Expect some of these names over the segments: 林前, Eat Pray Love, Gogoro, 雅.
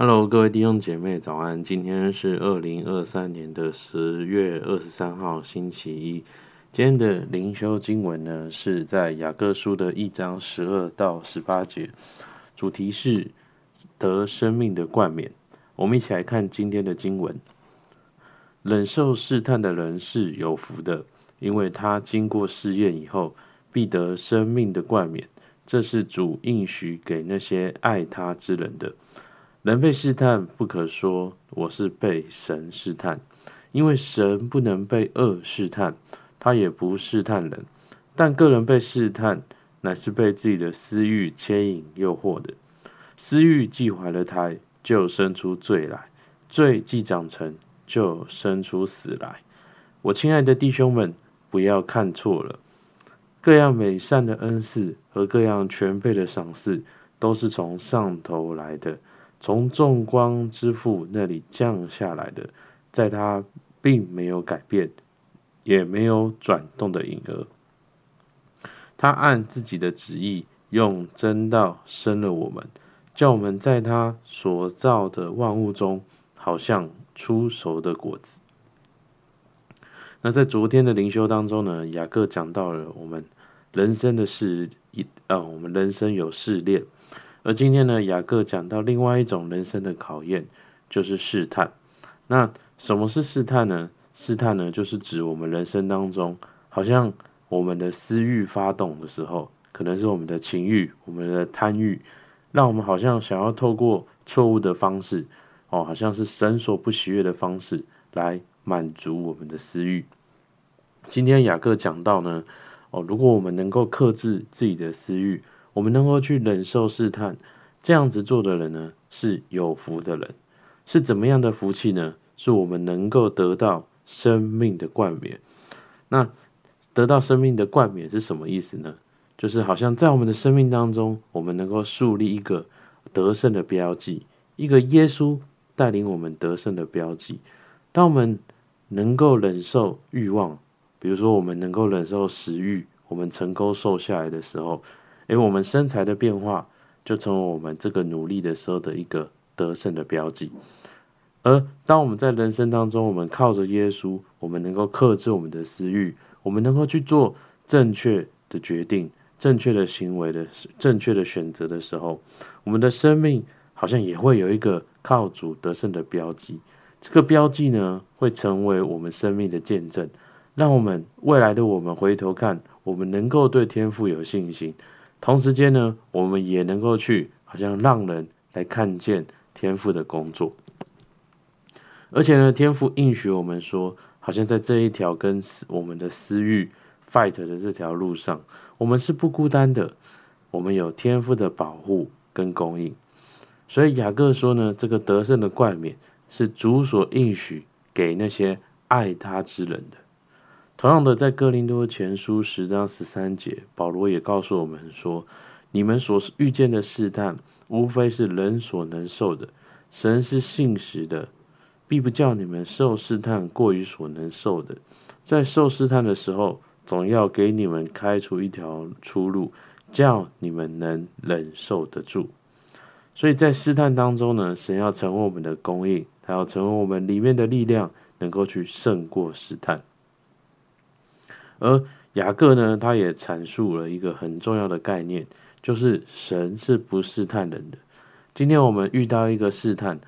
Hello， 各位弟兄姐妹，早安！今天是2023年的10月23号，星期一。今天的灵修经文呢，是在雅各书的1章12到18节，主题是得生命的冠冕。我们一起来看今天的经文：忍受试探的人是有福的，因为他经过试验以后，必得生命的冠冕。这是主应许给那些爱他之人的。人被试探，不可说我是被神试探，因为神不能被恶试探，他也不试探人。但个人被试探，乃是被自己的私欲牵引诱惑的。私欲既怀了胎，就生出罪来；罪既长成，就生出死来。我亲爱的弟兄们，不要看错了，各样美善的恩赐和各样全备的赏赐，都是从上头来的，从众光之父那里降下来的，在他并没有改变，也没有转动的影儿。他按自己的旨意，用真道生了我们，叫我们在他所造的万物中，好像初熟的果子。那在昨天的灵修当中呢，雅各讲到了我们人生的我们人生有试炼。而今天呢，雅各讲到另外一种人生的考验，就是试探。那什么是试探呢？试探呢，就是指我们人生当中，好像我们的私欲发动的时候，可能是我们的情欲、我们的贪欲，让我们好像想要透过错误的方式，好像是神所不喜悦的方式，来满足我们的私欲。今天雅各讲到呢，如果我们能够克制自己的私欲，我们能够去忍受试探，这样子做的人呢，是有福的人。是怎么样的福气呢？是我们能够得到生命的冠冕。那得到生命的冠冕是什么意思呢？就是好像在我们的生命当中，我们能够树立一个得胜的标记，一个耶稣带领我们得胜的标记。当我们能够忍受欲望，比如说我们能够忍受食欲，我们承受瘦下来的时候，我们身材的变化就成为我们这个努力的时候的一个得胜的标记。而当我们在人生当中，我们靠着耶稣，我们能够克制我们的私欲，我们能够去做正确的决定、正确的行为的、正确的选择的时候，我们的生命好像也会有一个靠主得胜的标记。这个标记呢，会成为我们生命的见证，让我们未来的我们回头看，我们能够对天父有信心。同时间呢，我们也能够去好像让人来看见天父的工作。而且呢，天父应许我们说，好像在这一条跟我们的私欲 fight 的这条路上，我们是不孤单的，我们有天父的保护跟供应。所以雅各说呢，这个得胜的冠冕是主所应许给那些爱他之人的。同样的，在哥林多前书10章13节，保罗也告诉我们说，你们所遇见的试探，无非是人所能受的，神是信实的，必不叫你们受试探过于所能受的。在受试探的时候，总要给你们开出一条出路，叫你们能忍受得住。所以在试探当中呢，神要成为我们的供应，他要成为我们里面的力量，能够去胜过试探。而雅各呢，他也阐述了一个很重要的概念，就是神是不试探人的。今天我们遇到一个试探，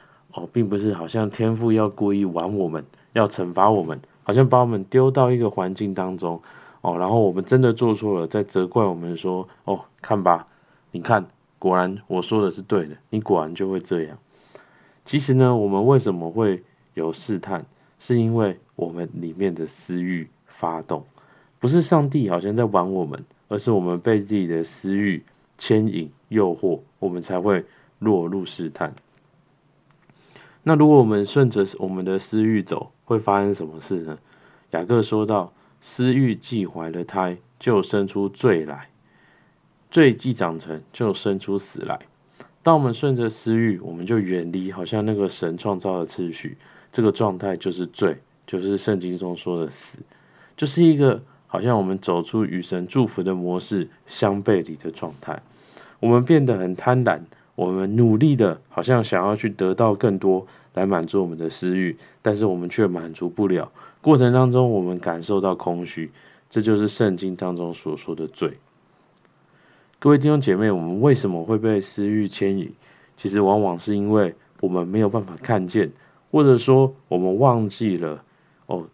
并不是好像天父要故意玩我们，要惩罚我们，好像把我们丢到一个环境当中，然后我们真的做错了，再责怪我们说，看吧，你看，果然我说的是对的，你果然就会这样。其实呢，我们为什么会有试探，是因为我们里面的私欲发动。不是上帝好像在玩我们，而是我们被自己的私欲牵引诱惑，我们才会落入试探。那如果我们顺着我们的私欲走，会发生什么事呢？雅各说到，私欲既怀了胎，就生出罪来；罪既长成，就生出死来。当我们顺着私欲，我们就远离好像那个神创造的次序，这个状态就是罪，就是圣经中说的死，就是一个好像我们走出与神祝福的模式相背离的状态。我们变得很贪婪，我们努力的好像想要去得到更多来满足我们的私欲，但是我们却满足不了，过程当中我们感受到空虚，这就是圣经当中所说的罪。各位弟兄姐妹，我们为什么会被私欲牵引？其实往往是因为我们没有办法看见，或者说我们忘记了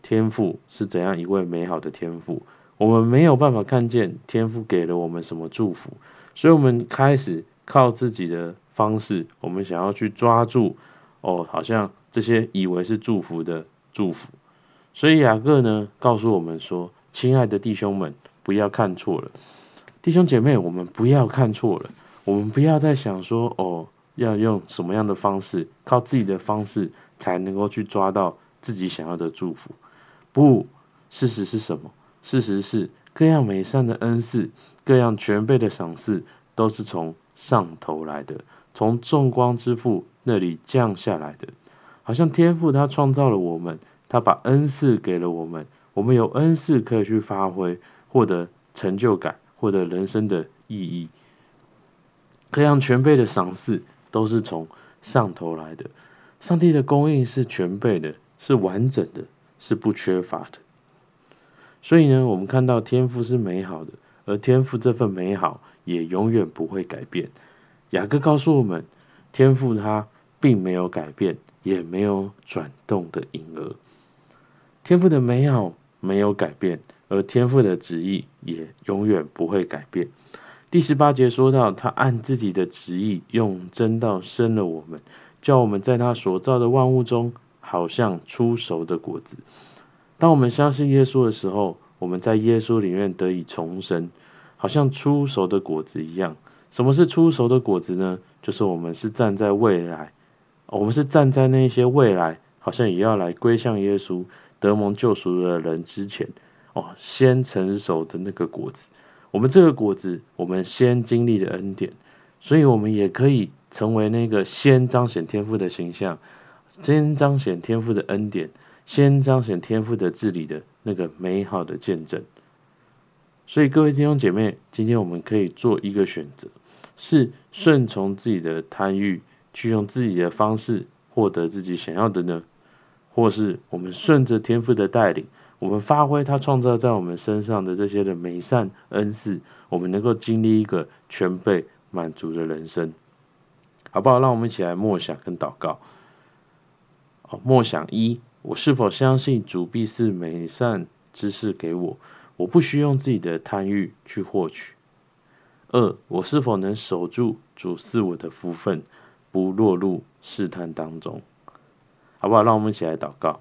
天父是怎样一位美好的天父，我们没有办法看见天父给了我们什么祝福，所以我们开始靠自己的方式，我们想要去抓住好像这些以为是祝福的祝福。所以雅各呢告诉我们说，亲爱的弟兄们，不要看错了，弟兄姐妹，我们不要看错了，我们不要再想说要用什么样的方式，靠自己的方式才能够去抓到自己想要的祝福。不，事实是什么？事实是各样美善的恩赐，各样全备的赏赐，都是从上头来的，从众光之父那里降下来的。好像天父他创造了我们，他把恩赐给了我们，我们有恩赐可以去发挥，获得成就感，获得人生的意义。各样全备的赏赐都是从上头来的，上帝的供应是全备的，是完整的，是不缺乏的。所以呢，我们看到天父是美好的，而天父这份美好也永远不会改变。雅各告诉我们，天父他并没有改变，也没有转动的影儿。天父的美好没有改变，而天父的旨意也永远不会改变。第18节说到，他按自己的旨意用真道生了我们，叫我们在他所造的万物中好像初熟的果子。当我们相信耶稣的时候，我们在耶稣里面得以重生，好像初熟的果子一样。什么是初熟的果子呢？就是我们是站在那些未来好像也要来归向耶稣得蒙救赎的人之前先成熟的那个果子。我们这个果子，我们先经历的恩典，所以我们也可以成为那个先彰显天父的形象，先彰显天父的恩典，先彰显天父的治理的那个美好的见证。所以各位弟兄姐妹，今天我们可以做一个选择，是顺从自己的贪欲，去用自己的方式获得自己想要的呢，或是我们顺着天父的带领，我们发挥他创造在我们身上的这些的美善恩赐，我们能够经历一个全备满足的人生，好不好？让我们一起来默想跟祷告。默想一，我是否相信主必赐美善之事给我，我不需用自己的贪欲去获取。二，我是否能守住主赐我的福分，不落入试探当中？好不好？让我们一起来祷告。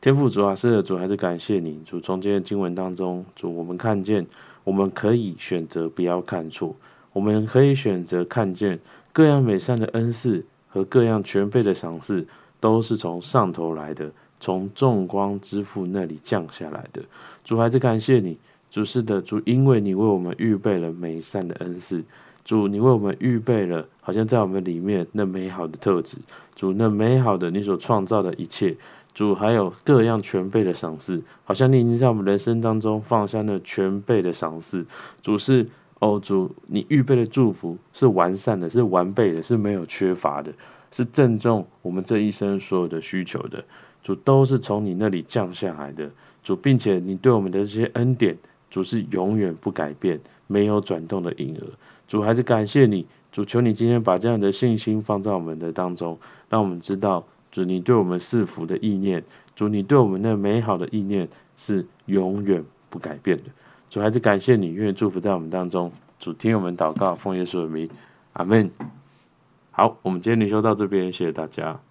天父主啊，是的主，还是感谢你，主，从今天的经文当中，主，我们看见我们可以选择不要看错，我们可以选择看见各样美善的恩赐和各样全备的赏赐都是从上头来的，从众光之父那里降下来的。主，还是感谢你，主，是的主，因为你为我们预备了美善的恩赐，主，你为我们预备了好像在我们里面那美好的特质，主，那美好的你所创造的一切，主，还有各样全备的赏赐，好像你已经在我们人生当中放下了全备的赏赐，主，是主，你预备的祝福是完善的，是完备的，是没有缺乏的，是正中我们这一生所有的需求的，主，都是从你那里降下来的，主，并且你对我们的这些恩典，主，是永远不改变，没有转动的影儿。主，还是感谢你，主，求你今天把这样的信心放在我们的当中，让我们知道，主，你对我们赐福的意念，主，你对我们那美好的意念是永远不改变的。主，还是感谢你，愿意祝福在我们当中。主，听我们祷告，奉耶稣的名，阿们。好，我们今天灵修到这边，谢谢大家。